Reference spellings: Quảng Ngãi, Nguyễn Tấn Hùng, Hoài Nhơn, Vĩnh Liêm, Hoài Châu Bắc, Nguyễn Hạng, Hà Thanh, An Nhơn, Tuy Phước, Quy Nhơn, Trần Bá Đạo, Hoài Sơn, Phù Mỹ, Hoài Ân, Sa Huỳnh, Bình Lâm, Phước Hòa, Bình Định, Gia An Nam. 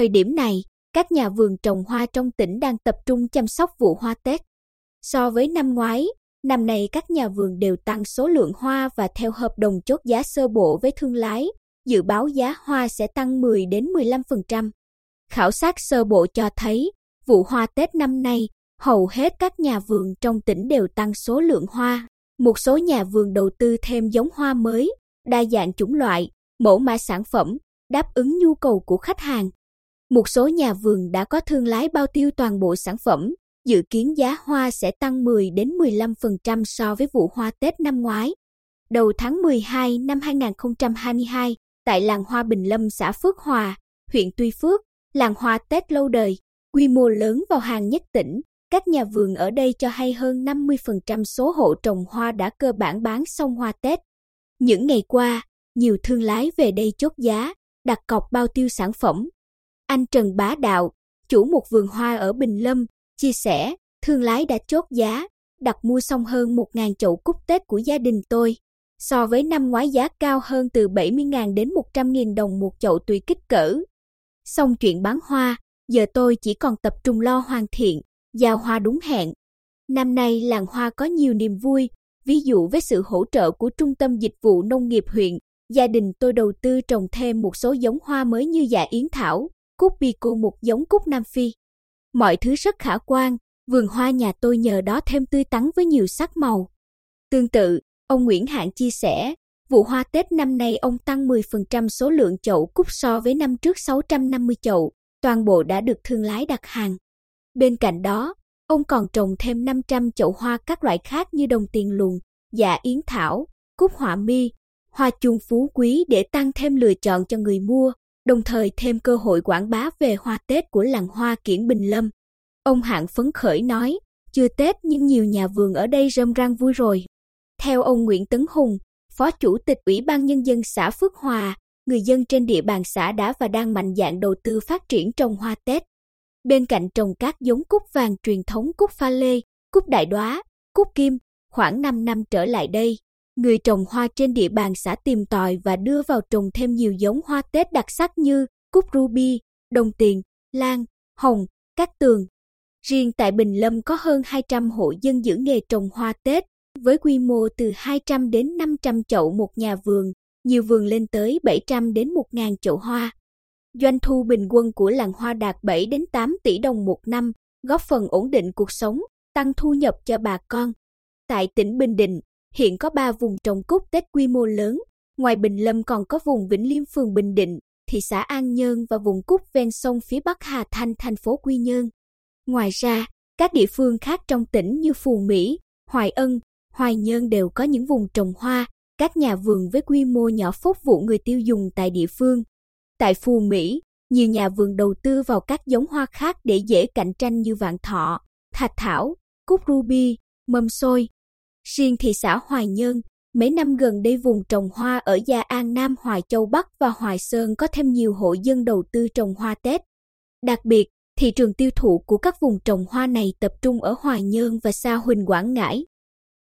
thời điểm này, các nhà vườn trồng hoa trong tỉnh đang tập trung chăm sóc vụ hoa Tết. So với năm ngoái, năm nay các nhà vườn đều tăng số lượng hoa và theo hợp đồng chốt giá sơ bộ với thương lái, dự báo giá hoa sẽ tăng 10 đến 15%. Khảo sát sơ bộ cho thấy, vụ hoa Tết năm nay, hầu hết các nhà vườn trong tỉnh đều tăng số lượng hoa. Một số nhà vườn đầu tư thêm giống hoa mới, đa dạng chủng loại, mẫu mã sản phẩm, đáp ứng nhu cầu của khách hàng. Một số nhà vườn đã có thương lái bao tiêu toàn bộ sản phẩm, dự kiến giá hoa sẽ tăng 10 đến 15% so với vụ hoa Tết năm ngoái. Đầu tháng 12 năm 2022, tại làng hoa Bình Lâm, xã Phước Hòa, huyện Tuy Phước, làng hoa Tết lâu đời, quy mô lớn vào hàng nhất tỉnh, các nhà vườn ở đây cho hay hơn 50% số hộ trồng hoa đã cơ bản bán xong hoa Tết. Những ngày qua, nhiều thương lái về đây chốt giá, đặt cọc bao tiêu sản phẩm. Anh Trần Bá Đạo, chủ một vườn hoa ở Bình Lâm, chia sẻ, thương lái đã chốt giá, đặt mua xong hơn 1.000 chậu cúc Tết của gia đình tôi. So với năm ngoái giá cao hơn từ 70.000 đến 100.000 đồng một chậu tùy kích cỡ. Xong chuyện bán hoa, giờ tôi chỉ còn tập trung lo hoàn thiện, giao hoa đúng hẹn. Năm nay làng hoa có nhiều niềm vui, ví dụ với sự hỗ trợ của Trung tâm Dịch vụ Nông nghiệp huyện, gia đình tôi đầu tư trồng thêm một số giống hoa mới như dạ yến thảo, cúc pico, một giống cúc Nam Phi. Mọi thứ rất khả quan, vườn hoa nhà tôi nhờ đó thêm tươi tắn với nhiều sắc màu. Tương tự, ông Nguyễn Hạng chia sẻ, vụ hoa Tết năm nay ông tăng 10% số lượng chậu cúc so với năm trước 650 chậu, toàn bộ đã được thương lái đặt hàng. Bên cạnh đó, ông còn trồng thêm 500 chậu hoa các loại khác như đồng tiền luồn, dạ yến thảo, cúc họa mi, hoa chuông phú quý để tăng thêm lựa chọn cho người mua, đồng thời thêm cơ hội quảng bá về hoa Tết của làng hoa kiểng Bình Lâm. Ông Hạng phấn khởi nói, chưa Tết nhưng nhiều nhà vườn ở đây râm ran vui rồi. Theo ông Nguyễn Tấn Hùng, Phó Chủ tịch Ủy ban Nhân dân xã Phước Hòa, người dân trên địa bàn xã đã và đang mạnh dạn đầu tư phát triển trồng hoa Tết. Bên cạnh trồng các giống cúc vàng truyền thống, cúc pha lê, cúc đại đoá, cúc kim, khoảng 5 năm trở lại đây, người trồng hoa trên địa bàn xã tìm tòi và đưa vào trồng thêm nhiều giống hoa Tết đặc sắc như cúc ruby, đồng tiền, lan, hồng, cát tường. Riêng tại Bình Lâm có hơn 200 hộ dân giữ nghề trồng hoa Tết, với quy mô từ 200 đến 500 chậu một nhà vườn, nhiều vườn lên tới 700 đến 1.000 chậu hoa. Doanh thu bình quân của làng hoa đạt 7 đến 8 tỷ đồng một năm, góp phần ổn định cuộc sống, tăng thu nhập cho bà con. Tại tỉnh Bình Định, hiện có 3 vùng trồng cúc Tết quy mô lớn, ngoài Bình Lâm còn có vùng Vĩnh Liêm phường Bình Định, thị xã An Nhơn và vùng cúc ven sông phía bắc Hà Thanh, thành phố Quy Nhơn. Ngoài ra, các địa phương khác trong tỉnh như Phù Mỹ, Hoài Ân, Hoài Nhơn đều có những vùng trồng hoa, các nhà vườn với quy mô nhỏ phục vụ người tiêu dùng tại địa phương. Tại Phù Mỹ, nhiều nhà vườn đầu tư vào các giống hoa khác để dễ cạnh tranh như vạn thọ, thạch thảo, cúc ruby, mâm xôi. Riêng thị xã Hoài Nhơn, mấy năm gần đây vùng trồng hoa ở Gia An Nam, Hoài Châu Bắc và Hoài Sơn có thêm nhiều hộ dân đầu tư trồng hoa Tết. Đặc biệt, thị trường tiêu thụ của các vùng trồng hoa này tập trung ở Hoài Nhơn và Sa Huỳnh, Quảng Ngãi.